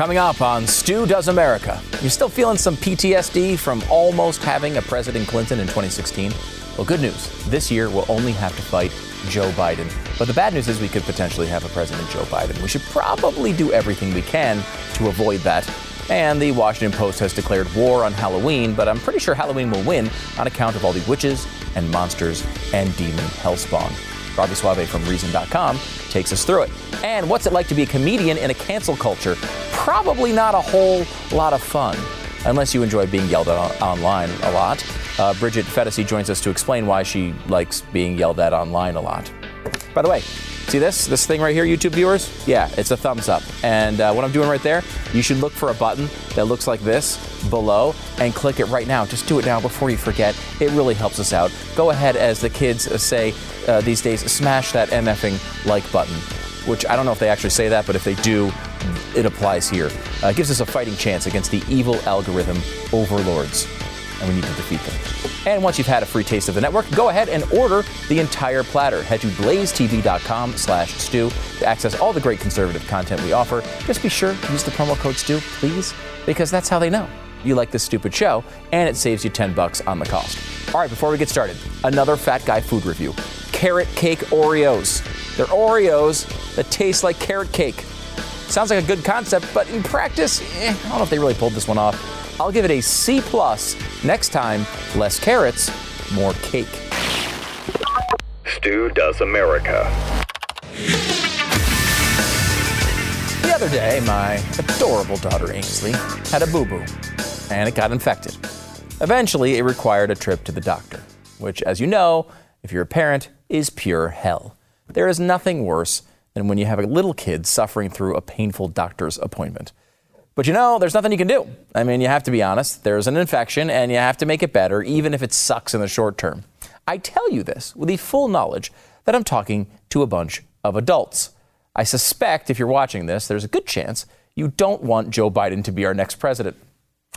coming up on Stu Does America. You're still feeling some PTSD from almost having a President Clinton in 2016? Well, good news. This year, we'll only have to fight Joe Biden. But the bad news is we could potentially have a President Joe Biden. We should probably do everything we can to avoid that. And the Washington Post has declared war on Halloween, but I'm pretty sure Halloween will win on account of all the witches and monsters and demon hellspawn. Robby Soave from Reason.com takes us through it. And what's it like to be a comedian in a cancel culture? Probably not a whole lot of fun, unless you enjoy being yelled at online a lot. Bridget Phetasy joins us to explain why she likes being yelled at online a lot. By the way, see this thing right here, YouTube viewers? Yeah, it's a thumbs up. And what I'm doing right there, you should look for a button that looks like this below and click it right now. Just do it now before you forget. It really helps us out. Go ahead, as the kids say these days, smash that MFing like button, which I don't know if they actually say that, but if they do, it applies here. It gives us a fighting chance against the evil algorithm overlords, and we need to defeat them. And once you've had a free taste of the network, go ahead and order the entire platter. Head to BlazeTV.com/Stu to access all the great conservative content we offer. Just be sure to use the promo code Stu, please, because that's how they know you like this stupid show, and it saves you $10 on the cost. All right, before we get started, another fat guy food review. Carrot cake Oreos. They're Oreos that taste like carrot cake. Sounds like a good concept, but in practice, I don't know if they really pulled this one off. I'll give it a C+. Next time, less carrots, more cake. Stu Does America. The other day, my adorable daughter Ainsley had a boo-boo, and it got infected. Eventually, it required a trip to the doctor, which, as you know, if you're a parent, is pure hell. There is nothing worse than when you have a little kid suffering through a painful doctor's appointment. But you know, there's nothing you can do. I mean, you have to be honest. There's an infection and you have to make it better, even if it sucks in the short term. I tell you this with the full knowledge that I'm talking to a bunch of adults. I suspect if you're watching this, there's a good chance you don't want Joe Biden to be our next president.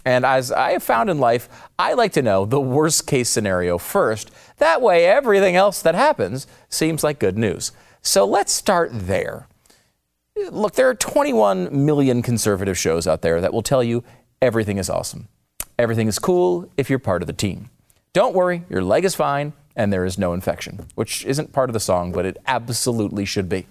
And as I have found in life, I like to know the worst case scenario first. That way, everything else that happens seems like good news. So let's start there. Look, there are 21 million conservative shows out there that will tell you everything is awesome. Everything is cool if you're part of the team. Don't worry, your leg is fine and there is no infection, which isn't part of the song, but it absolutely should be.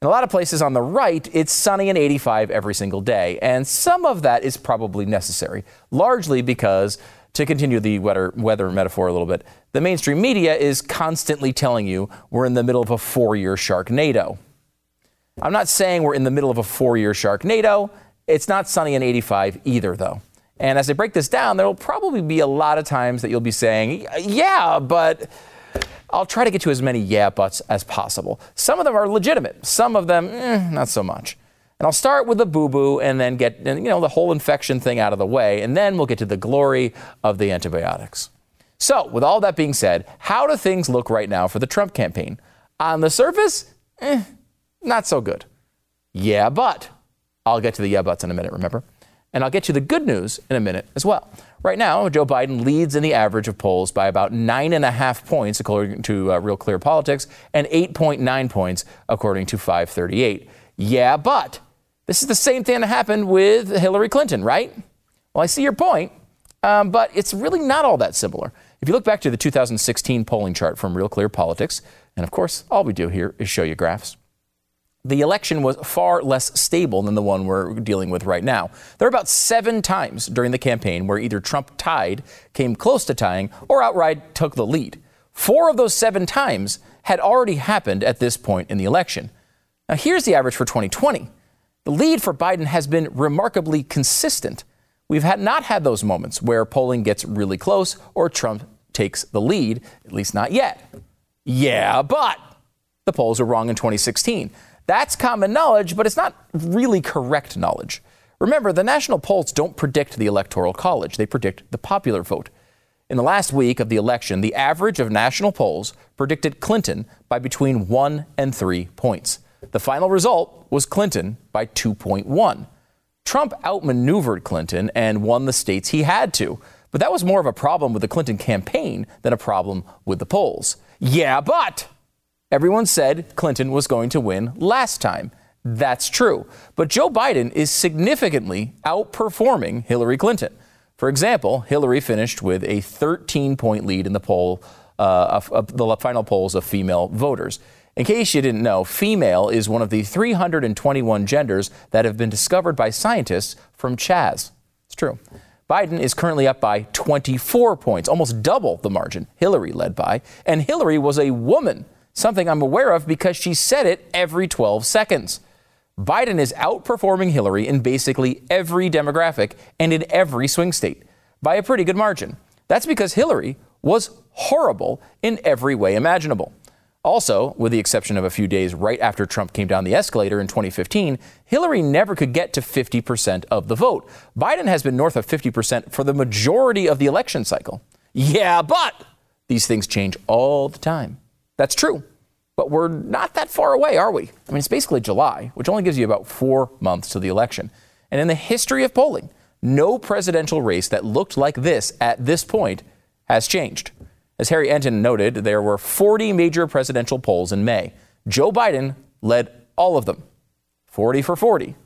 In a lot of places on the right, it's sunny and 85 every single day. And some of that is probably necessary, largely because, to continue the weather metaphor a little bit, the mainstream media is constantly telling you we're in the middle of a four-year Sharknado. I'm not saying we're in the middle of a four-year Sharknado. It's not sunny in 85 either, though. And as I break this down, there will probably be a lot of times that you'll be saying, yeah, but I'll try to get to as many yeah buts as possible. Some of them are legitimate. Some of them, not so much. And I'll start with the boo-boo and then get the whole infection thing out of the way. And then we'll get to the glory of the antibiotics. So with all that being said, how do things look right now for the Trump campaign? On the surface, not so good. Yeah, but I'll get to the yeah buts in a minute, remember? And I'll get to the good news in a minute as well. Right now, Joe Biden leads in the average of polls by about 9.5 points, according to Real Clear Politics, and 8.9 points, according to 538. Yeah, but this is the same thing that happened with Hillary Clinton, right? Well, I see your point, but it's really not all that similar. If you look back to the 2016 polling chart from Real Clear Politics, and of course, all we do here is show you graphs, the election was far less stable than the one we're dealing with right now. There are about 7 times during the campaign where either Trump tied, came close to tying, or outright took the lead. 4 of those 7 times had already happened at this point in the election. Now, here's the average for 2020. The lead for Biden has been remarkably consistent. We've not had those moments where polling gets really close or Trump takes the lead, at least not yet. Yeah, but the polls were wrong in 2016. That's common knowledge, but it's not really correct knowledge. Remember, the national polls don't predict the Electoral College. They predict the popular vote. In the last week of the election, the average of national polls predicted Clinton by between 1 and 3 points. The final result was Clinton by 2.1. Trump outmaneuvered Clinton and won the states he had to. But that was more of a problem with the Clinton campaign than a problem with the polls. Yeah, but everyone said Clinton was going to win last time, That's true. But Joe Biden is significantly outperforming Hillary Clinton. For example, Hillary finished with a 13-point lead in the poll, the final polls of female voters. In case you didn't know, female is one of the 321 genders that have been discovered by scientists from Chaz. It's true. Biden is currently up by 24 points, almost double the margin Hillary led by. And Hillary was a woman, something I'm aware of because she said it every 12 seconds. Biden is outperforming Hillary in basically every demographic and in every swing state by a pretty good margin. That's because Hillary was horrible in every way imaginable. Also, with the exception of a few days right after Trump came down the escalator in 2015, Hillary never could get to 50% of the vote. Biden has been north of 50% for the majority of the election cycle. Yeah, but these things change all the time. That's true. But we're not that far away, are we? I mean, it's basically July, which only gives you about 4 months to the election. And in the history of polling, no presidential race that looked like this at this point has changed. As Harry Enton noted, there were 40 major presidential polls in May. Joe Biden led all of them, 40 for 40.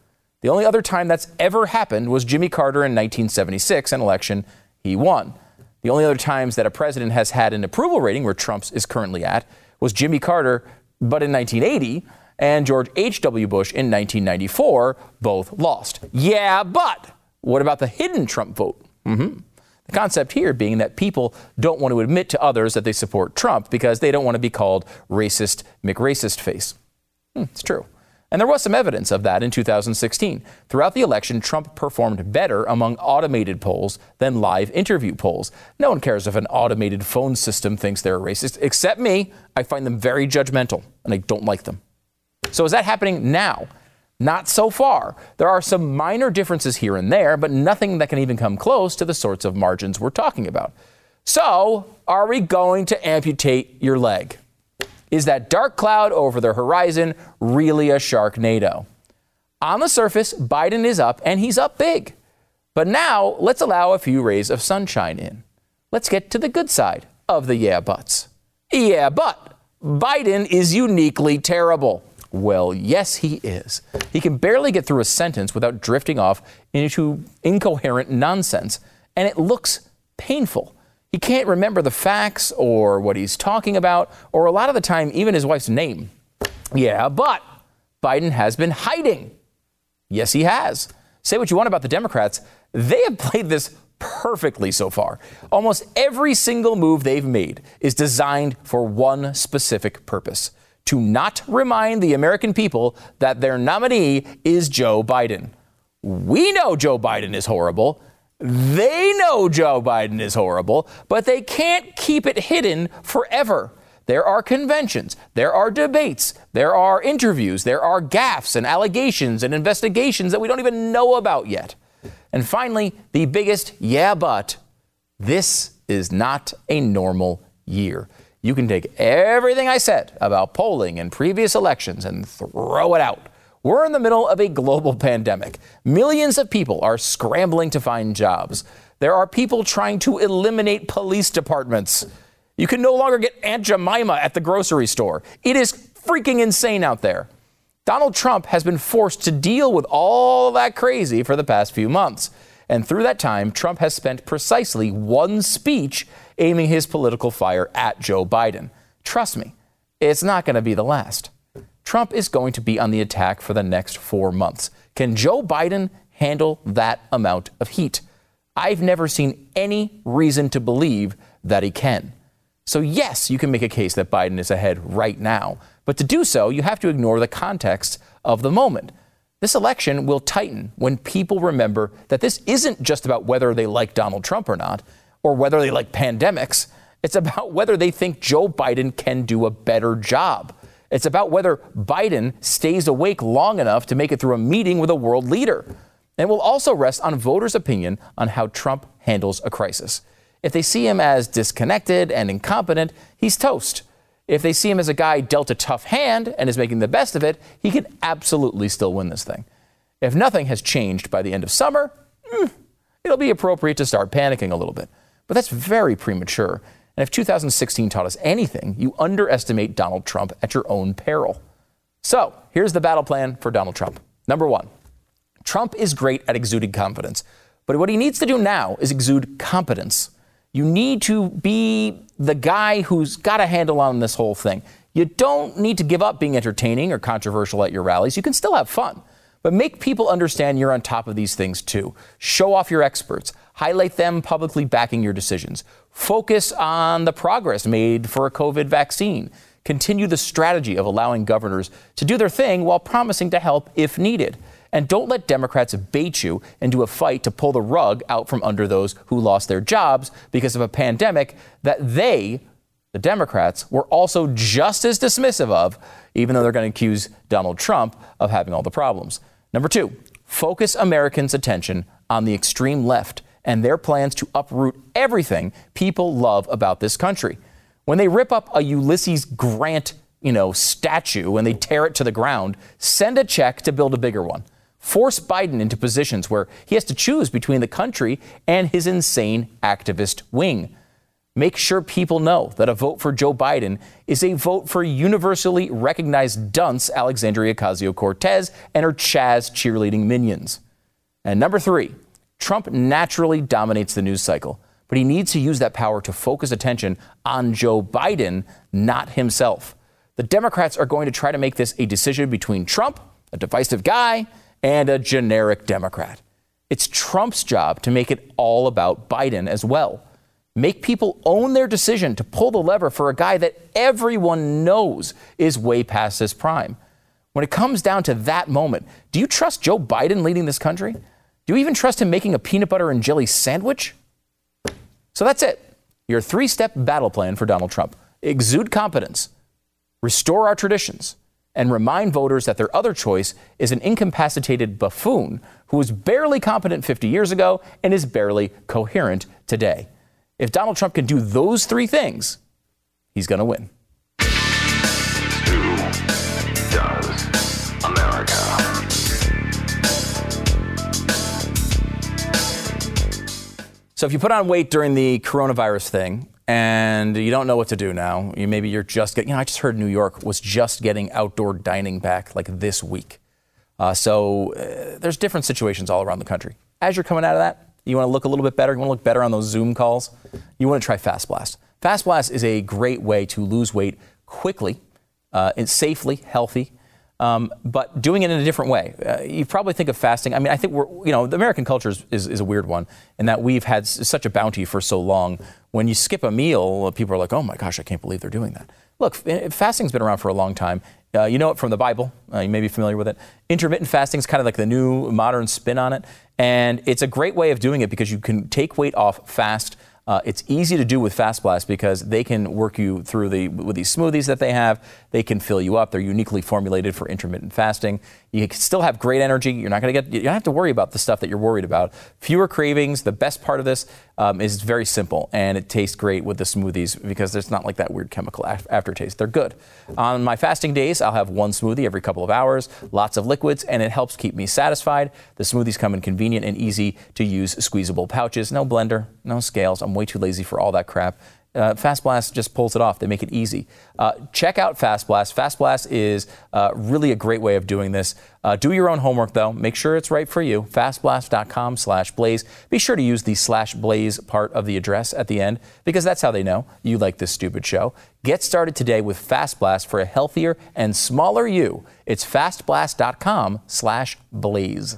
The only other time that's ever happened was Jimmy Carter in 1976, an election he won. The only other times that a president has had an approval rating, where Trump's is currently at, was Jimmy Carter, but in 1980, and George H.W. Bush in 1994, both lost. Yeah, but what about the hidden Trump vote? Mm-hmm. The concept here being that people don't want to admit to others that they support Trump because they don't want to be called racist McRacist face. It's true. And there was some evidence of that in 2016. Throughout the election, Trump performed better among automated polls than live interview polls. No one cares if an automated phone system thinks they're racist, except me. I find them very judgmental and I don't like them. So is that happening now? Not so far. There are some minor differences here and there, but nothing that can even come close to the sorts of margins we're talking about. So, are we going to amputate your leg? Is that dark cloud over the horizon really a sharknado? On the surface, Biden is up, and he's up big. But now, let's allow a few rays of sunshine in. Let's get to the good side of the yeah buts. Yeah, but Biden is uniquely terrible. Well, yes, he is. He can barely get through a sentence without drifting off into incoherent nonsense, and it looks painful. He can't remember the facts or what he's talking about, or a lot of the time, even his wife's name. Yeah, but Biden has been hiding. Yes, he has. Say what you want about the Democrats. They have played this perfectly so far. Almost every single move they've made is designed for one specific purpose: to not remind the American people that their nominee is Joe Biden. We know Joe Biden is horrible. They know Joe Biden is horrible, but they can't keep it hidden forever. There are conventions, there are debates, there are interviews, there are gaffes and allegations and investigations that we don't even know about yet. And finally, the biggest yeah, but this is not a normal year. You can take everything I said about polling and previous elections and throw it out. We're in the middle of a global pandemic. Millions of people are scrambling to find jobs. There are people trying to eliminate police departments. You can no longer get Aunt Jemima at the grocery store. It is freaking insane out there. Donald Trump has been forced to deal with all that crazy for the past few months. And through that time, Trump has spent precisely one speech aiming his political fire at Joe Biden. Trust me, it's not going to be the last. Trump is going to be on the attack for the next 4 months. Can Joe Biden handle that amount of heat? I've never seen any reason to believe that he can. So yes, you can make a case that Biden is ahead right now, but to do so, you have to ignore the context of the moment. This election will tighten when people remember that this isn't just about whether they like Donald Trump or not, or whether they like pandemics. It's about whether they think Joe Biden can do a better job. It's about whether Biden stays awake long enough to make it through a meeting with a world leader. And it will also rest on voters' opinion on how Trump handles a crisis. If they see him as disconnected and incompetent, he's toast. If they see him as a guy dealt a tough hand and is making the best of it, he could absolutely still win this thing. If nothing has changed by the end of summer, it'll be appropriate to start panicking a little bit. But that's very premature. And if 2016 taught us anything, you underestimate Donald Trump at your own peril. So here's the battle plan for Donald Trump. Number one, Trump is great at exuding confidence, but what he needs to do now is exude competence. You need to be the guy who's got a handle on this whole thing. You don't need to give up being entertaining or controversial at your rallies. You can still have fun, but make people understand you're on top of these things too. Show off your experts. Highlight them publicly backing your decisions. Focus on the progress made for a COVID vaccine. Continue the strategy of allowing governors to do their thing while promising to help if needed. And don't let Democrats bait you into a fight to pull the rug out from under those who lost their jobs because of a pandemic that they, the Democrats, were also just as dismissive of, even though they're going to accuse Donald Trump of having all the problems. Number two, focus Americans' attention on the extreme left and their plans to uproot everything people love about this country. When they rip up a Ulysses Grant, statue and they tear it to the ground, send a check to build a bigger one. Force Biden into positions where he has to choose between the country and his insane activist wing. Make sure people know that a vote for Joe Biden is a vote for universally recognized dunce Alexandria Ocasio-Cortez and her Chaz cheerleading minions. And number three, Trump naturally dominates the news cycle, but he needs to use that power to focus attention on Joe Biden, not himself. The Democrats are going to try to make this a decision between Trump, a divisive guy, and a generic Democrat. It's Trump's job to make it all about Biden as well. Make people own their decision to pull the lever for a guy that everyone knows is way past his prime. When it comes down to that moment, do you trust Joe Biden leading this country? Do you even trust him making a peanut butter and jelly sandwich? So that's it. Your three-step battle plan for Donald Trump. Exude competence, restore our traditions, and remind voters that their other choice is an incapacitated buffoon who was barely competent 50 years ago and is barely coherent today. If Donald Trump can do those three things, he's going to win. Who does America? So if you put on weight during the coronavirus thing, and you don't know what to do now. Maybe you're just getting, I just heard New York was just getting outdoor dining back like this week. So there's different situations all around the country. As you're coming out of that, you want to look a little bit better. You want to look better on those Zoom calls. You want to try Fast Blast. Fast Blast is a great way to lose weight quickly, and safely, healthy, but doing it in a different way. You probably think of fasting. I mean, I think the American culture is a weird one in that we've had such a bounty for so long. When you skip a meal, people are like, oh, my gosh, I can't believe they're doing that. Look, fasting's been around for a long time. You know it from the Bible. You may be familiar with it. Intermittent fasting is kind of like the new modern spin on it. And it's a great way of doing it because you can take weight off fast. It's easy to do with Fast Blast because they can work you through with these smoothies that they have. They can fill you up. They're uniquely formulated for intermittent fasting. You can still have great energy. You don't have to worry about the stuff that you're worried about. Fewer cravings. The best part of this is very simple, and it tastes great with the smoothies because there's not like that weird chemical aftertaste. They're good. On my fasting days, I'll have one smoothie every couple of hours, lots of liquids, and it helps keep me satisfied. The smoothies come in convenient and easy to use squeezable pouches. No blender, no scales. I'm way too lazy for all that crap. Fast Blast just pulls it off. They make it easy. Check out Fast Blast. Fast Blast is really a great way of doing this. Do your own homework, though. Make sure it's right for you. Fastblast.com/Blaze. Be sure to use the /Blaze part of the address at the end because that's how they know you like this stupid show. Get started today with Fast Blast for a healthier and smaller you. It's fastblast.com/Blaze.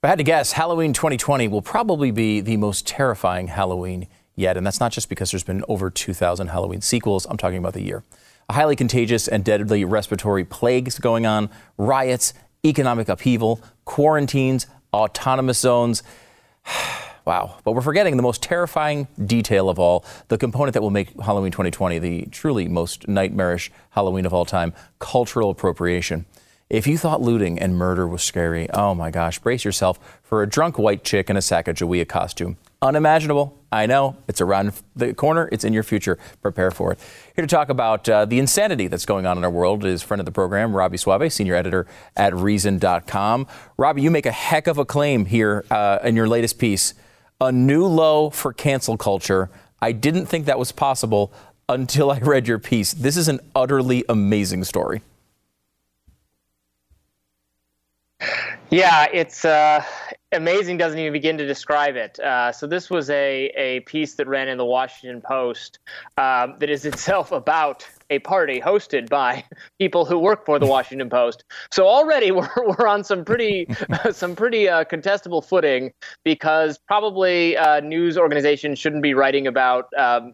If I had to guess, Halloween 2020 will probably be the most terrifying Halloween yet. And that's not just because there's been over 2,000 Halloween sequels. I'm talking about the year. A highly contagious and deadly respiratory plagues going on, riots, economic upheaval, quarantines, autonomous zones. Wow. But we're forgetting the most terrifying detail of all, the component that will make Halloween 2020 the truly most nightmarish Halloween of all time, cultural appropriation. If you thought looting and murder was scary, oh my gosh, brace yourself for a drunk white chick in a Sacagawea costume. Unimaginable. I know. It's around the corner. It's in your future. Prepare for it. Here to talk about the insanity that's going on in our world is friend of the program, Robby Soave, senior editor at Reason.com. Robby, you make a heck of a claim here in your latest piece. A new low for cancel culture. I didn't think that was possible. until I read your piece. This is an utterly amazing story. Yeah, it's amazing doesn't even begin to describe it. So this was a piece that ran in the Washington Post that is itself about a party hosted by people who work for the Washington Post. So already we're on some pretty contestable footing, because probably news organizations shouldn't be writing about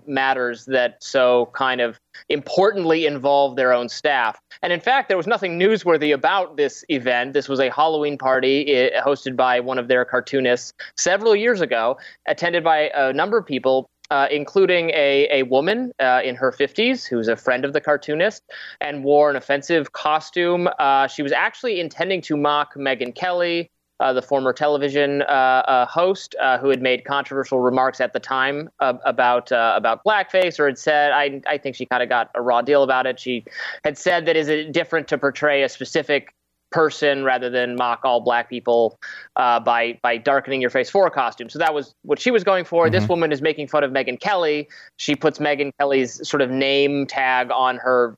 matters that so kind of importantly involve their own staff. And in fact, there was nothing newsworthy about this event. This was a Halloween party hosted by one of their cartoonists several years ago, attended by a number of people, including a woman in her 50s who's a friend of the cartoonist and wore an offensive costume. She was actually intending to mock Megyn Kelly, the former television host who had made controversial remarks at the time about blackface, or had said, I think she kind of got a raw deal about it. She had said that, is it different to portray a specific person rather than mock all black people by darkening your face for a costume? So that was what she was going for. Mm-hmm. This woman is making fun of Megyn Kelly. She puts Megyn Kelly's sort of name tag on her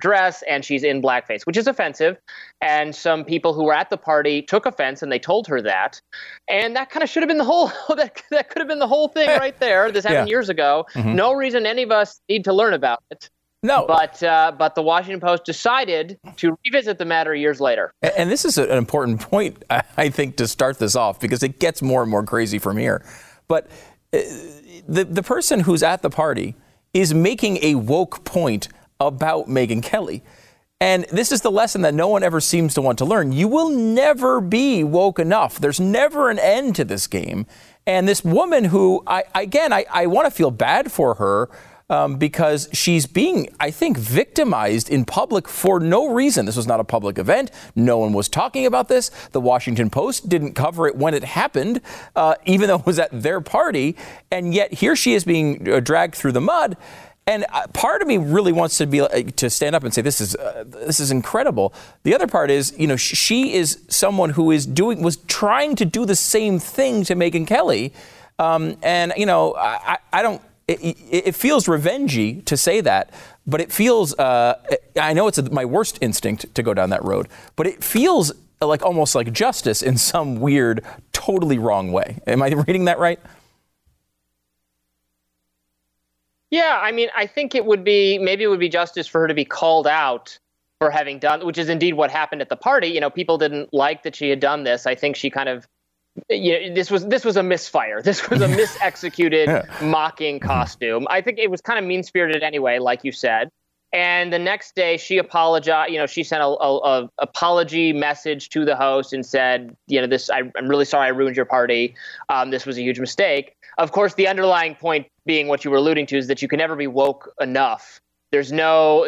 dress, and she's in blackface, which is offensive. And some people who were at the party took offense, and they told her that. And that kind of should have been the whole that could have been the whole thing right there. This happened years ago. Mm-hmm. No reason any of us need to learn about it. No, but the Washington Post decided to revisit the matter years later. And this is an important point, I think, to start this off, because it gets more and more crazy from here. But the person who's at the party is making a woke point about Megyn Kelly. And this is the lesson that no one ever seems to want to learn. You will never be woke enough. There's never an end to this game. And this woman who, I want to feel bad for her, because she's being, I think, victimized in public for no reason. This was not a public event. No one was talking about this. The Washington Post didn't cover it when it happened, even though it was at their party. And yet here she is being dragged through the mud. And part of me really wants to be to stand up and say, this is incredible. The other part is, you know, she is someone who was trying to do the same thing to Megyn Kelly. And, you know, I don't. It feels revengey to say that, but it feels, I know it's my worst instinct to go down that road, but it feels like almost like justice in some weird, totally wrong way. Am I reading that right? Yeah, I mean, I think it would be justice for her to be called out for having done, which is indeed what happened at the party. You know, people didn't like that she had done this. I think she kind of, you know, this was a misfire. This was a misexecuted mocking costume. I think it was kind of mean-spirited anyway, like you said. And the next day, she apologized. You know, she sent a apology message to the host and said, you know, I'm really sorry I ruined your party. This was a huge mistake. Of course, the underlying point being what you were alluding to is that you can never be woke enough. There's no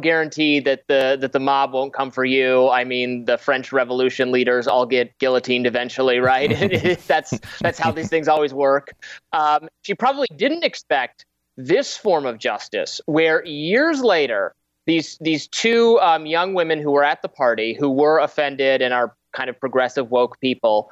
guarantee that the mob won't come for you. I mean, the French Revolution leaders all get guillotined eventually, right? That's how these things always work. She probably didn't expect this form of justice, where years later, these two young women who were at the party, who were offended and are kind of progressive woke people,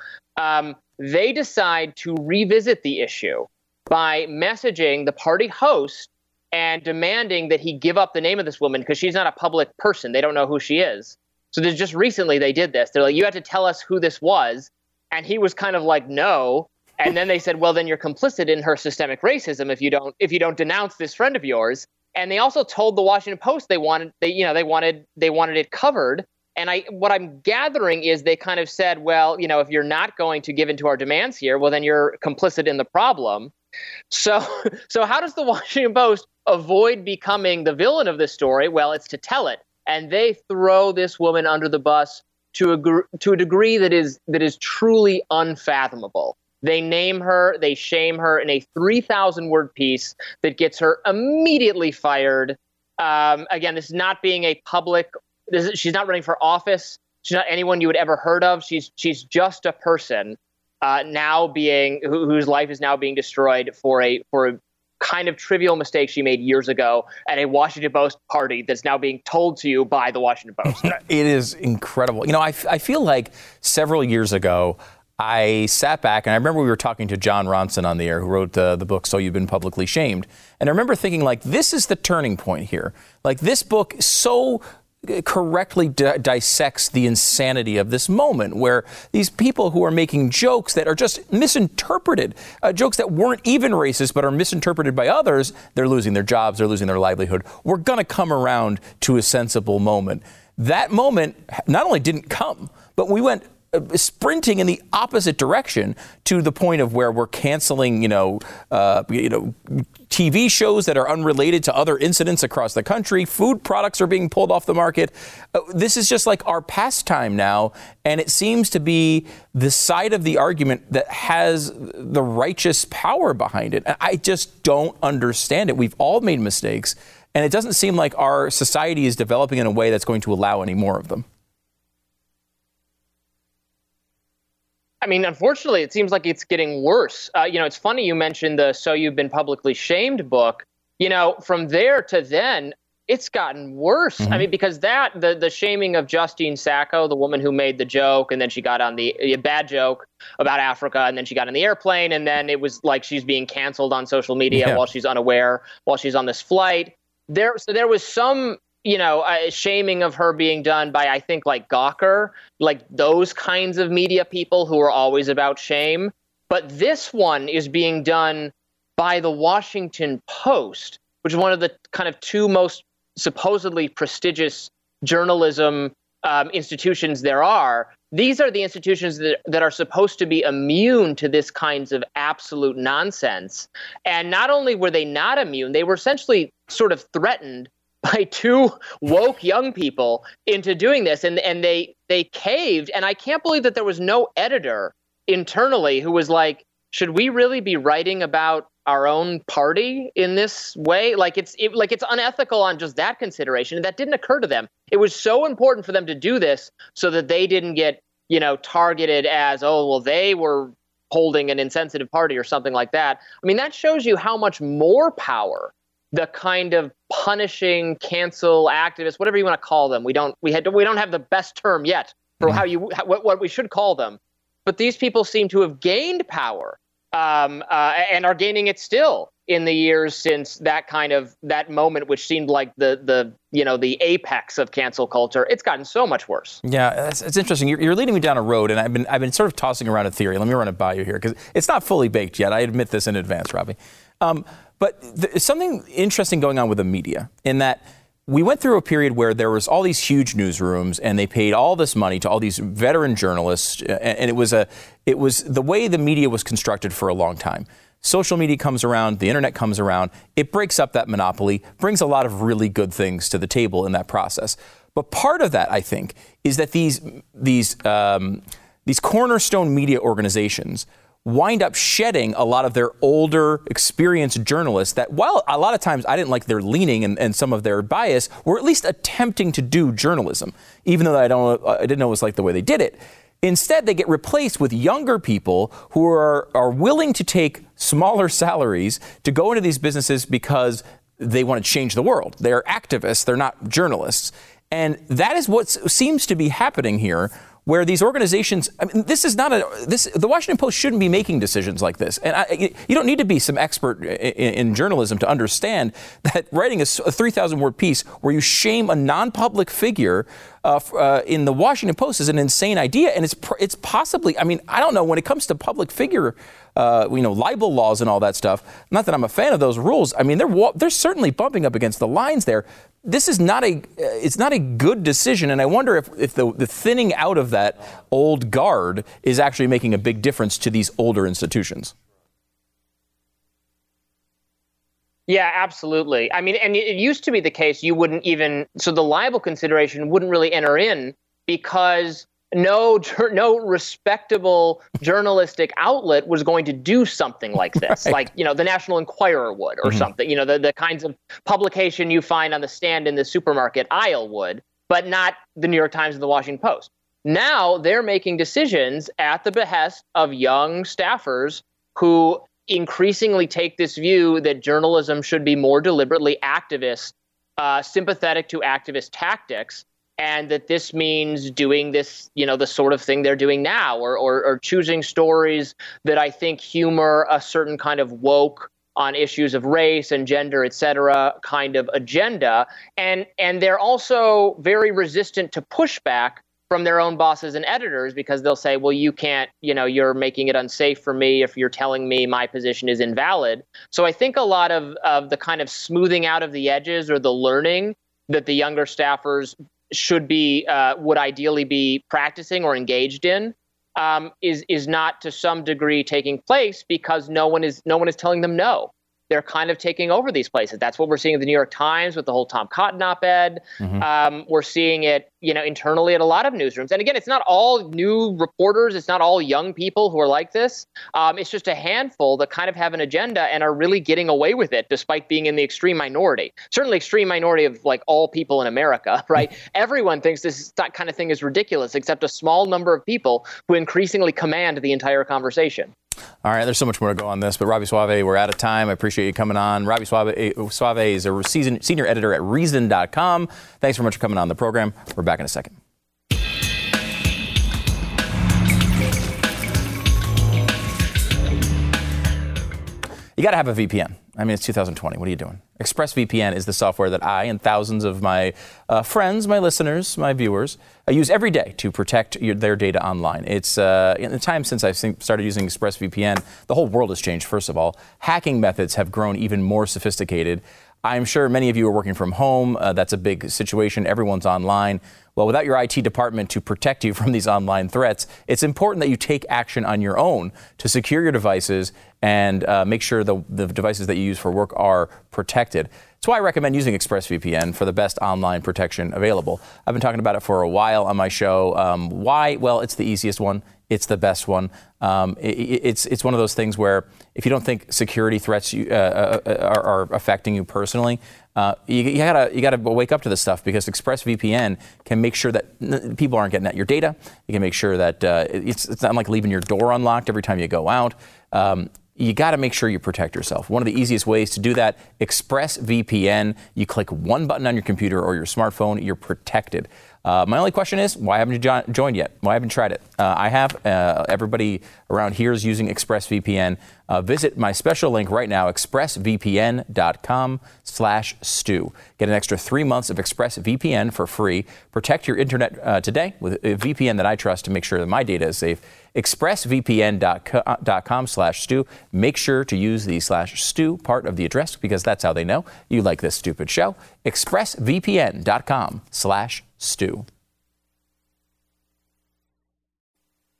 they decide to revisit the issue by messaging the party host and demanding that he give up the name of this woman, because she's not a public person. They don't know who she is. So there's just recently they did this. They're like, you have to tell us who this was. And he was kind of like, no. And then they said, well, then you're complicit in her systemic racism if you don't denounce this friend of yours. And they also told the Washington Post they wanted it covered. And what I'm gathering is they kind of said, well, you know, if you're not going to give in to our demands here, well, then you're complicit in the problem. So how does the Washington Post avoid becoming the villain of this story? Well, it's to tell it. And they throw this woman under the bus to a degree that is truly unfathomable. They name her, they shame her in a 3,000-word piece that gets her immediately fired. Again, this is not being a public – she's not running for office. She's not anyone you would ever heard of. She's just a person. Now being whose life is now being destroyed for a kind of trivial mistake she made years ago at a Washington Post party that's now being told to you by the Washington Post. It is incredible. You know, I feel like several years ago I sat back, and I remember we were talking to John Ronson on the air, who wrote the book, So You've Been Publicly Shamed. And I remember thinking, like, this is the turning point here. Like, this book so correctly dissects the insanity of this moment, where these people who are making jokes that are just misinterpreted, jokes that weren't even racist but are misinterpreted by others, they're losing their jobs, they're losing their livelihood. We're going to come around to a sensible moment. That moment not only didn't come, but we went sprinting in the opposite direction to the point of where we're canceling, TV shows that are unrelated to other incidents across the country. Food products are being pulled off the market. This is just like our pastime now. And it seems to be the side of the argument that has the righteous power behind it. And I just don't understand it. We've all made mistakes, and it doesn't seem like our society is developing in a way that's going to allow any more of them. I mean, unfortunately, it seems like it's getting worse. It's funny you mentioned the So You've Been Publicly Shamed book. From there to then, it's gotten worse. Mm-hmm. I mean, because the shaming of Justine Sacco, the woman who made the joke, and then she got on the bad joke about Africa, and then she got on the airplane, and then it was like she's being canceled on social media while she's unaware, while she's on this flight. So there was some shaming of her being done by, I think, like Gawker, like those kinds of media people who are always about shame. But this one is being done by the Washington Post, which is one of the kind of two most supposedly prestigious journalism institutions there are. These are the institutions that are supposed to be immune to this kinds of absolute nonsense. And not only were they not immune, they were essentially sort of threatened by two woke young people into doing this, and they caved. And I can't believe that there was no editor internally who was like, should we really be writing about our own party in this way? Like it's unethical on just that consideration. And that didn't occur to them. It was so important for them to do this so that they didn't get, targeted as, they were holding an insensitive party or something like that. I mean, that shows you how much more power the kind of punishing, cancel activists, whatever you want to call them. We don't have the best term yet for what we should call them. But these people seem to have gained power and are gaining it still in the years since that moment, which seemed like the apex of cancel culture. It's gotten so much worse. Yeah, it's interesting. You're leading me down a road, and I've been sort of tossing around a theory. Let me run it by you here, because it's not fully baked yet. I admit this in advance, Robby. But something interesting going on with the media, in that we went through a period where there was all these huge newsrooms, and they paid all this money to all these veteran journalists, and it was the way the media was constructed for a long time. Social media comes around, the internet comes around, it breaks up that monopoly, brings a lot of really good things to the table in that process. But part of that, I think, is that these cornerstone media organizations wind up shedding a lot of their older, experienced journalists that, while a lot of times I didn't like their leaning and some of their bias, were at least attempting to do journalism, even though I didn't know it was like the way they did it. Instead, they get replaced with younger people who are willing to take smaller salaries to go into these businesses because they want to change the world. They're activists. They're not journalists. And that is what seems to be happening here, where these organizations, the Washington Post shouldn't be making decisions like this. And you don't need to be some expert in journalism to understand that writing a 3,000-word piece where you shame a non-public figure in the Washington Post is an insane idea. And it's possibly, I don't know, when it comes to public figure, libel laws and all that stuff, not that I'm a fan of those rules. They're certainly bumping up against the lines there. This is not a good decision, and I wonder if the thinning out of that old guard is actually making a big difference to these older institutions. Yeah, absolutely. And it used to be the case you wouldn't even, so the libel consideration wouldn't really enter in, because no respectable journalistic outlet was going to do something like this, right? The National Enquirer would, or something, the kinds of publication you find on the stand in the supermarket aisle would, but not the New York Times and the Washington Post. Now they're making decisions at the behest of young staffers who increasingly take this view that journalism should be more deliberately activist, sympathetic to activist tactics. and that this means doing this, you know, the sort of thing they're doing now, or choosing stories that I think humor a certain kind of woke on issues of race and gender, et cetera, kind of agenda. And they're also very resistant to pushback from their own bosses and editors, because they'll say, well, you can't, you know, you're making it unsafe for me if you're telling me my position is invalid. So I think a lot of the kind of smoothing out of the edges or the learning that the younger staffers should be, would ideally be practicing or engaged in, is not to some degree taking place, because no one is telling them no. They're kind of taking over these places. That's what we're seeing at the New York Times with the whole Tom Cotton op-ed. Mm-hmm. We're seeing it, you know, internally at a lot of newsrooms. And again, it's not all new reporters. It's not all young people who are like this. It's just a handful that kind of have an agenda and are really getting away with it, despite being in the extreme minority. Certainly extreme minority of like all people in America, right? Everyone thinks this kind of thing is ridiculous, except a small number of people who increasingly command the entire conversation. All right, there's so much more to go on this, but Robby Soave, we're out of time. I appreciate you coming on. Robby Soave is a senior editor at Reason.com. Thanks very much for coming on the program. We're back in a second. You got to have a VPN. I mean, it's 2020. What are you doing? ExpressVPN is the software that I and thousands of my friends, my listeners, my viewers use every day to protect their data online. It's in the time since I've started using ExpressVPN, the whole world has changed, first of all. Hacking methods have grown even more sophisticated. I'm sure many of you are working from home. That's a big situation. Everyone's online. Well, without your IT department to protect you from these online threats, it's important that you take action on your own to secure your devices and make sure the devices that you use for work are protected. That's why I recommend using ExpressVPN for the best online protection available. I've been talking about it for a while on my show. Why? Well, it's the easiest one. It's the best one. It's one of those things where if you don't think security threats are affecting you personally, you gotta wake up to this stuff, because ExpressVPN can make sure that people aren't getting at your data. It can make sure that it's not like leaving your door unlocked every time you go out. You got to make sure you protect yourself. One of the easiest ways to do that, ExpressVPN. You click one button on your computer or your smartphone, you're protected. My only question is, why haven't you joined yet? Why haven't you tried it? I have. Everybody around here is using ExpressVPN. Visit my special link right now, expressvpn.com/stew. Get an extra 3 months of ExpressVPN for free. Protect your internet today with a VPN that I trust to make sure that my data is safe. expressvpn.com/stew. Make sure to use the /stew part of the address, because that's how they know you like this stupid show. expressvpn.com/stew.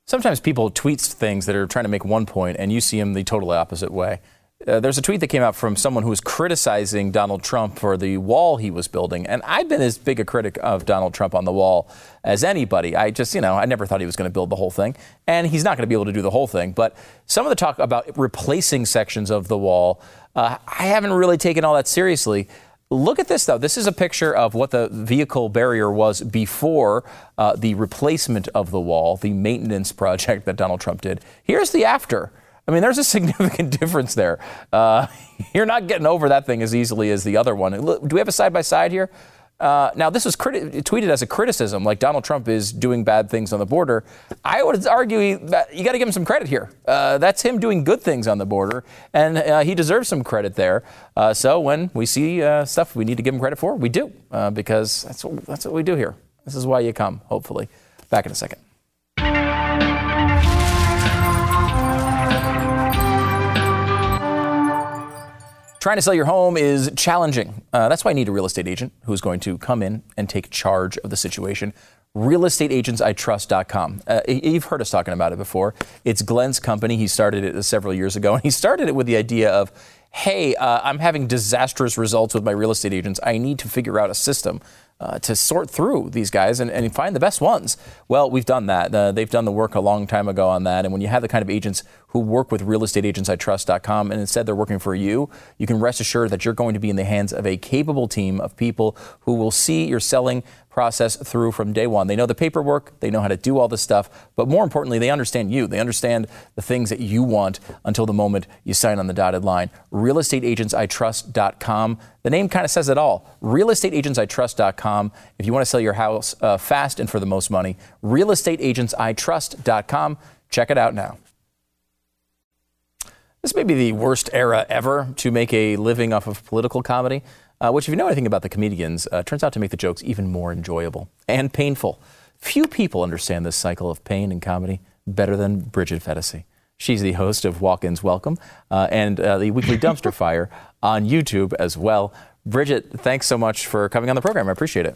Sometimes people tweet things that are trying to make one point, and you see them the totally opposite way. There's a tweet that came out from someone who was criticizing Donald Trump for the wall he was building. And I've been as big a critic of Donald Trump on the wall as anybody. I just, you know, I never thought he was going to build the whole thing. And he's not going to be able to do the whole thing. But some of the talk about replacing sections of the wall, I haven't really taken all that seriously. Look at this, though. This is a picture of what the vehicle barrier was before the replacement of the wall, the maintenance project that Donald Trump did. Here's the after. I mean, there's a significant difference there. You're not getting over that thing as easily as the other one. Do we have a side-by-side here? Now, this was tweeted as a criticism, like Donald Trump is doing bad things on the border. I would argue that you got to give him some credit here. That's him doing good things on the border, and he deserves some credit there. So when we see stuff we need to give him credit for, we do, because that's what we do here. This is why you come, hopefully. Back in a second. Trying to sell your home is challenging. That's why you need a real estate agent who's going to come in and take charge of the situation. Realestateagentsitrust.com. You've heard us talking about it before. It's Glenn's company. He started it several years ago, and he started it with the idea of, hey, I'm having disastrous results with my real estate agents. I need to figure out a system to sort through these guys and find the best ones. Well, we've done that. They've done the work a long time ago on that. And when you have the kind of agents who work with realestateagentsitrust.com, and instead they're working for you, you can rest assured that you're going to be in the hands of a capable team of people who will see your selling process through from day one. They know the paperwork, they know how to do all this stuff, but more importantly, they understand you. They understand the things that you want until the moment you sign on the dotted line. Realestateagentsitrust.com. The name kind of says it all. Realestateagentsitrust.com. If you want to sell your house fast and for the most money, realestateagentsitrust.com. Check it out now. This may be the worst era ever to make a living off of political comedy. Which, if you know anything about the comedians, turns out to make the jokes even more enjoyable and painful. Few people understand this cycle of pain and comedy better than Bridget Phetasy. She's the host of Walk-Ins Welcome and the Weekly Dumpster Fire on YouTube as well. Bridget, thanks so much for coming on the program. I appreciate it.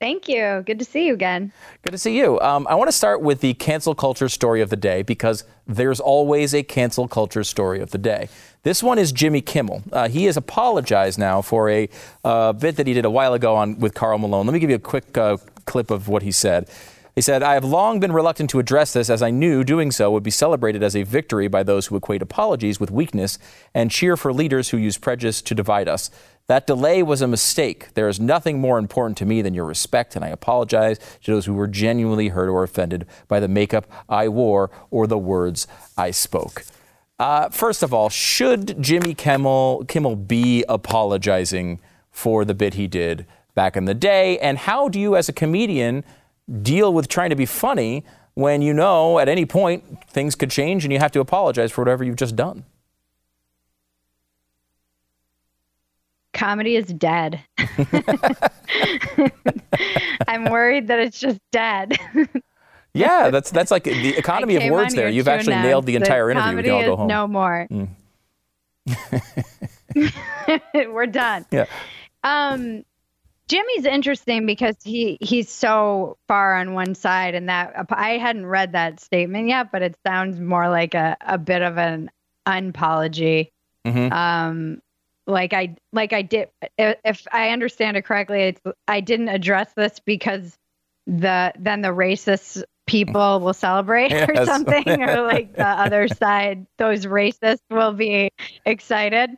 Thank you. Good to see you again. Good to see you. I want to start with the cancel culture story of the day, because there's always a cancel culture story of the day. This one is Jimmy Kimmel. He has apologized now for a bit that he did a while ago on with Karl Malone. Let me give you a quick clip of what he said. He said, "I have long been reluctant to address this, as I knew doing so would be celebrated as a victory by those who equate apologies with weakness and cheer for leaders who use prejudice to divide us. That delay was a mistake. There is nothing more important to me than your respect, and I apologize to those who were genuinely hurt or offended by the makeup I wore or the words I spoke." First of all, should Jimmy Kimmel be apologizing for the bit he did back in the day? And how do you, as a comedian, deal with trying to be funny when you know at any point things could change and you have to apologize for whatever you've just done? Comedy is dead. I'm worried that it's just dead. Yeah, that's like the economy of words there. You've actually nailed the entire interview. We can all go home. No more. We're done. Yeah. Jimmy's interesting because he's so far on one side, and that I hadn't read that statement yet, but it sounds more like a bit of an unapology. Mm-hmm. Like I did, if I understand it correctly, it's, I didn't address this because then the racist people will celebrate or something, or like the other side, those racists will be excited,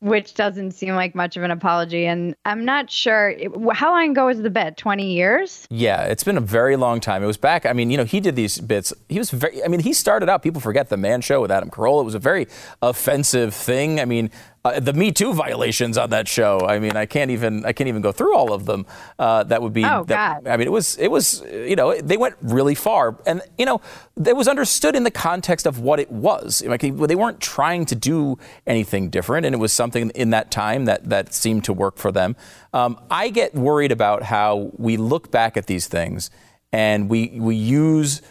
which doesn't seem like much of an apology. And I'm not sure, how long ago was the bit? 20 years? Yeah, it's been a very long time. It was back, I mean, you know, he did these bits. He was very, I mean, he started out, people forget, The Man Show with Adam Carolla. It was a very offensive thing. I mean, the Me Too violations on that show. I mean, I can't even go through all of them. That would be. Oh, God. I mean, it was. You know, they went really far, and you know, it was understood in the context of what it was. Like, they weren't trying to do anything different, and it was something in that time that seemed to work for them. I get worried about how we look back at these things, and we use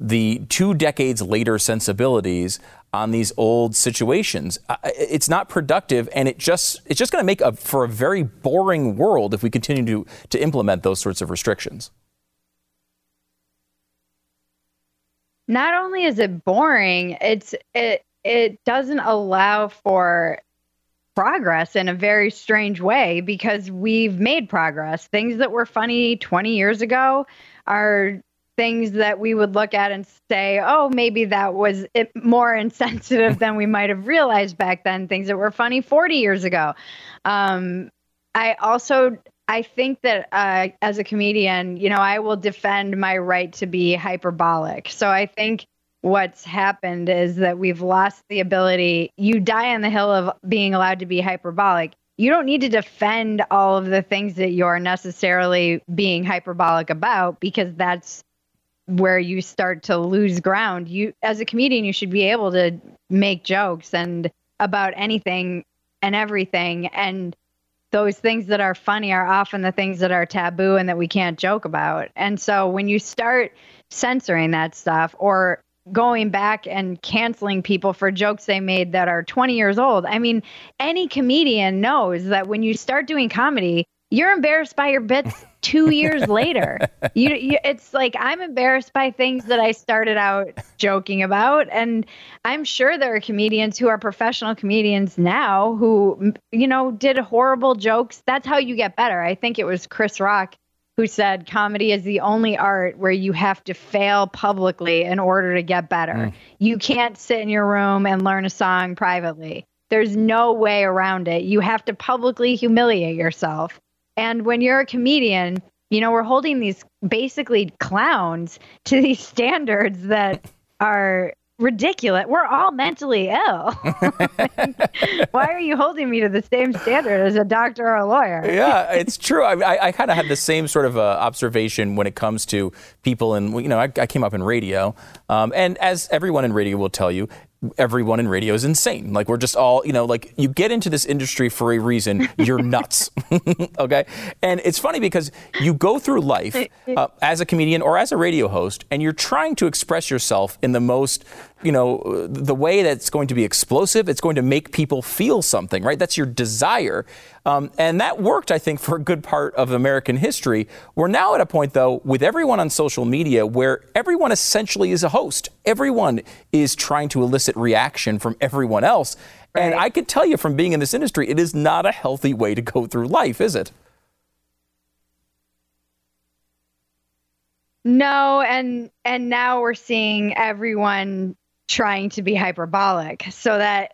the 2 decades later sensibilities on these old situations. It's not productive, and it's just going to make for a very boring world if we continue to implement those sorts of restrictions. Not only is it boring, it doesn't allow for progress in a very strange way, because we've made progress. Things that were funny 20 years ago are things that we would look at and say, oh, maybe that was more insensitive than we might have realized back then, things that were funny 40 years ago. I think that as a comedian, you know, I will defend my right to be hyperbolic. So I think what's happened is that we've lost the ability. You die on the hill of being allowed to be hyperbolic. You don't need to defend all of the things that you're necessarily being hyperbolic about, because that's where you start to lose ground. You, as a comedian, you should be able to make jokes and about anything and everything. And those things that are funny are often the things that are taboo and that we can't joke about. And so when you start censoring that stuff or going back and canceling people for jokes they made that are 20 years old, I mean, any comedian knows that when you start doing comedy, you're embarrassed by your bits 2 years later. It's like, I'm embarrassed by things that I started out joking about. And I'm sure there are comedians who are professional comedians now who, you know, did horrible jokes. That's how you get better. I think it was Chris Rock who said comedy is the only art where you have to fail publicly in order to get better. You can't sit in your room and learn a song privately. There's no way around it. You have to publicly humiliate yourself. And when you're a comedian, you know, we're holding these basically clowns to these standards that are ridiculous. We're all mentally ill. Why are you holding me to the same standard as a doctor or a lawyer? Yeah, it's true. I kind of had the same sort of observation when it comes to people. And, you know, I came up in radio. And as everyone in radio will tell you, everyone in radio is insane. Like, we're just all, you know, like, you get into this industry for a reason. You're nuts. Okay. And it's funny because you go through life as a comedian or as a radio host, and you're trying to express yourself in the most, you know, the way that's going to be explosive. It's going to make people feel something, right? That's your desire. And that worked, I think, for a good part of American history. We're now at a point, though, with everyone on social media where everyone essentially is a host. Everyone is trying to elicit reaction from everyone else. Right. And I could tell you from being in this industry, it is not a healthy way to go through life, is it? No. And now we're seeing everyone trying to be hyperbolic, so that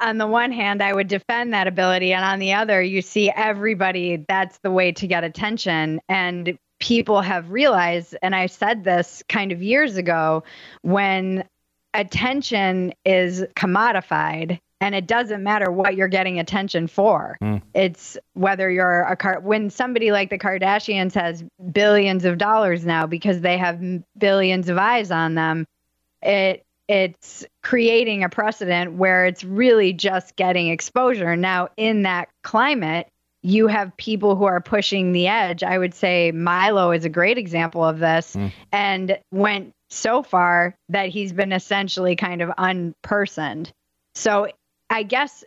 on the one hand, I would defend that ability. And on the other, you see everybody, that's the way to get attention. And people have realized, and I said this kind of years ago, when attention is commodified, and it doesn't matter what you're getting attention for. It's whether you're when somebody like the Kardashians has billions of dollars now because they have billions of eyes on them, it's creating a precedent where it's really just getting exposure. Now, in that climate, you have people who are pushing the edge. I would say Milo is a great example of this, and went so far that he's been essentially kind of unpersoned. So I guess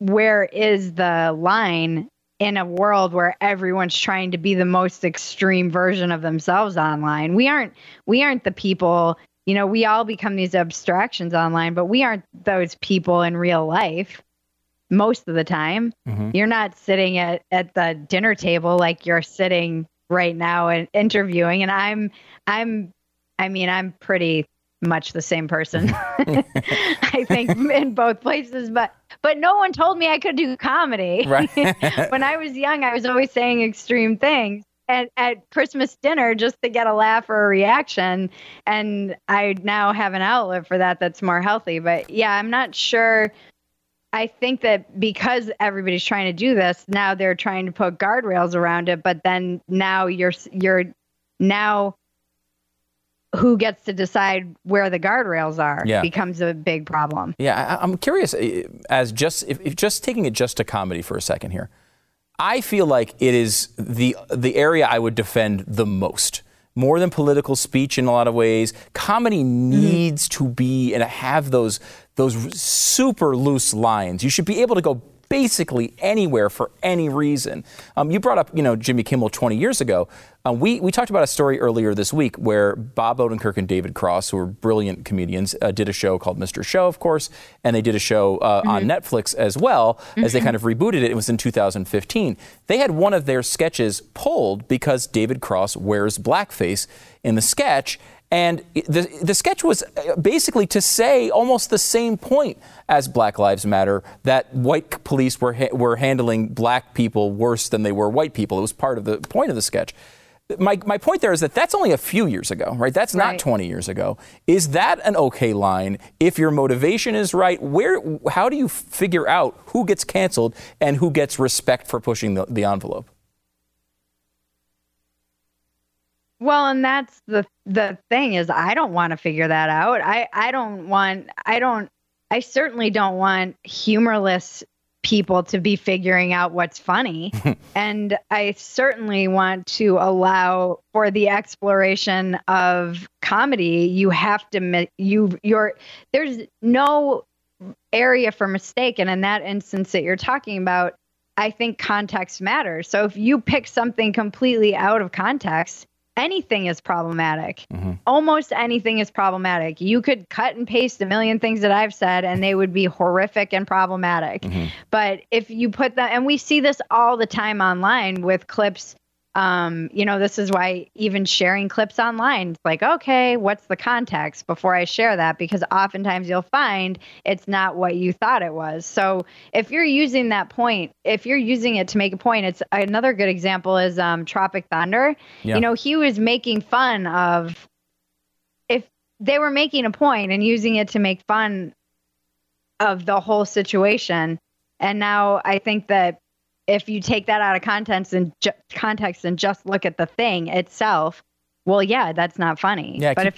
where is the line in a world where everyone's trying to be the most extreme version of themselves online? We aren't the people. You know, we all become these abstractions online, but we aren't those people in real life most of the time. You're not sitting at the dinner table like you're sitting right now and interviewing. And I'm pretty much the same person, I think, in both places. But no one told me I could do comedy. Right. When I was young, I was always saying extreme things at Christmas dinner just to get a laugh or a reaction. And I now have an outlet for that that's more healthy. But yeah, I'm not sure. I think that because everybody's trying to do this, now they're trying to put guardrails around it. But then now you're now who gets to decide where the guardrails are becomes a big problem. Yeah, I'm curious, if just taking it just to comedy for a second here. I feel like it is the area I would defend the most, more than political speech in a lot of ways. Comedy needs to be and have those super loose lines. You should be able to go basically anywhere for any reason. You brought up, you know, Jimmy Kimmel 20 years ago. We talked about a story earlier this week where Bob Odenkirk and David Cross, who are brilliant comedians, did a show called Mr. Show, of course, and they did a show on Netflix as well, as they kind of rebooted it. It was in 2015. They had one of their sketches pulled because David Cross wears blackface in the sketch. And the sketch was basically to say almost the same point as Black Lives Matter, that white police were handling black people worse than they were white people. It was part of the point of the sketch. My point there is that that's only a few years ago, right? That's not 20 years ago. Is that an okay line if your motivation is right? How do you figure out who gets canceled and who gets respect for pushing the envelope? Well, and that's the thing is, I don't want to figure that out. I certainly don't want humorless people to be figuring out what's funny. And I certainly want to allow for the exploration of comedy. You have to, there's no area for mistake. And in that instance that you're talking about, I think context matters. So if you pick something completely out of context, anything is problematic. Almost anything is problematic. You could cut and paste a million things that I've said and they would be horrific and problematic. But if you put them, and we see this all the time online with clips You know, this is why even sharing clips online, it's like, okay, what's the context before I share that? Because oftentimes you'll find it's not what you thought it was. So if you're using that point, if you're using it to make a point, it's another good example is Tropic Thunder. Yeah. You know, he was making fun of, if they were making a point and using it to make fun of the whole situation. And now I think that if you take that out of context and just look at the thing itself, well, yeah, that's not funny. Yeah, but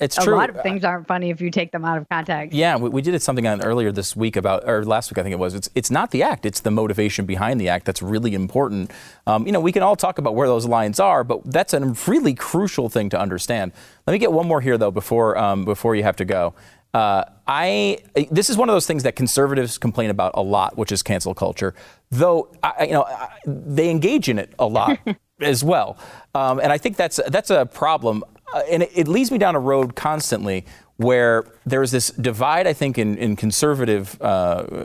it's true. A lot of things aren't funny if you take them out of context. Yeah, we did something on earlier this week about, or last week I think it was. It's not the act; it's the motivation behind the act that's really important. You know, we can all talk about where those lines are, but that's a really crucial thing to understand. Let me get one more here though before you have to go. This is one of those things that conservatives complain about a lot, which is cancel culture, though, they engage in it a lot as well. And I think that's a problem. And it leads me down a road constantly where there is this divide, I think, in conservative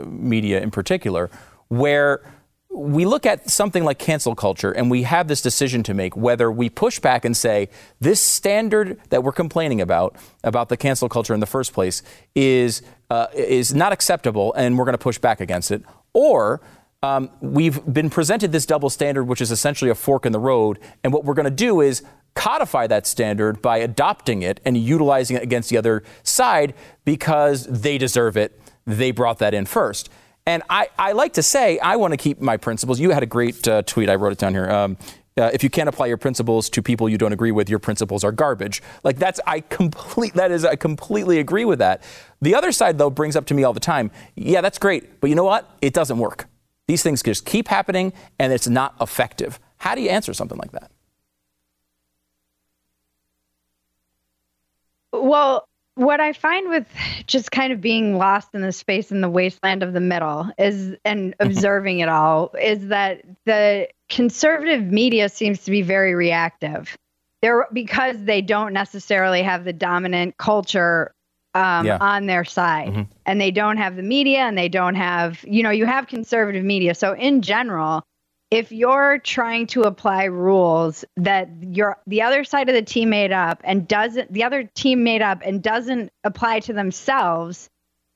media in particular, where we look at something like cancel culture and we have this decision to make whether we push back and say this standard that we're complaining about the cancel culture in the first place is not acceptable and we're going to push back against it, or we've been presented this double standard, which is essentially a fork in the road, and what we're going to do is codify that standard by adopting it and utilizing it against the other side because they deserve it, they brought that in first. And I like to say I want to keep my principles. You had a great tweet. I wrote it down here. If you can't apply your principles to people you don't agree with, your principles are garbage. Like I completely agree with that. The other side, though, brings up to me all the time, yeah, that's great, but you know what? It doesn't work. These things just keep happening and it's not effective. How do you answer something like that? Well, what I find with just kind of being lost in the space in the wasteland of the middle is, and observing it all, is that the conservative media seems to be very reactive. They're, because they don't necessarily have the dominant culture on their side, and they don't have the media, and they don't have, you have conservative media. So in general, if you're trying to apply rules that the other side of the team made up and doesn't apply to themselves,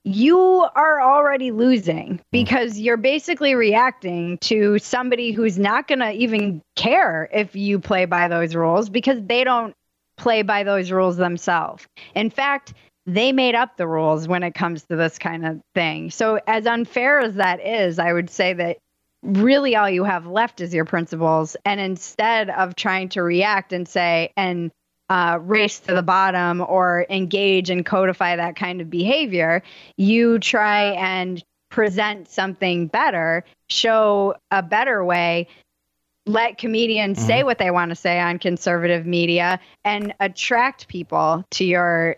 you are already losing because you're basically reacting to somebody who's not going to even care if you play by those rules because they don't play by those rules themselves. In fact, they made up the rules when it comes to this kind of thing. So as unfair as that is, I would say that really all you have left is your principles. And instead of trying to react and say and race to the bottom or engage and codify that kind of behavior, you try and present something better, show a better way, let comedians say what they want to say on conservative media and attract people to your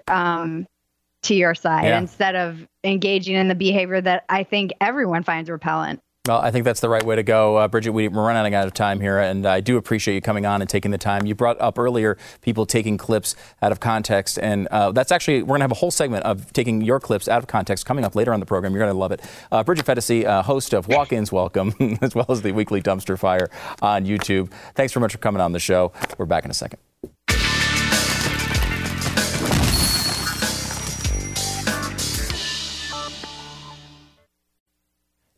side instead of engaging in the behavior that I think everyone finds repellent. Well, I think that's the right way to go. Bridget, we're running out of time here, and I do appreciate you coming on and taking the time. You brought up earlier people taking clips out of context, and that's actually, we're going to have a whole segment of taking your clips out of context coming up later on the program. You're going to love it. Bridget Phetasy, host of Walk-Ins Welcome, as well as the Weekly Dumpster Fire on YouTube. Thanks very much for coming on the show. We're back in a second.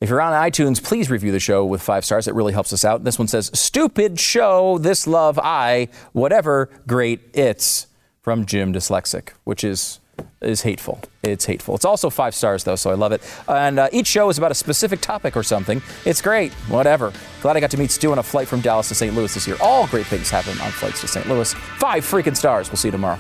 If you're on iTunes, please review the show with 5 stars. It really helps us out. This one says, "Stupid show, this love I, whatever, great, it's from Jim Dyslexic," which is hateful. It's hateful. It's also 5 stars, though, so I love it. And each show is about a specific topic or something. It's great. Whatever. Glad I got to meet Stu on a flight from Dallas to St. Louis this year. All great things happen on flights to St. Louis. 5 freaking stars. We'll see you tomorrow.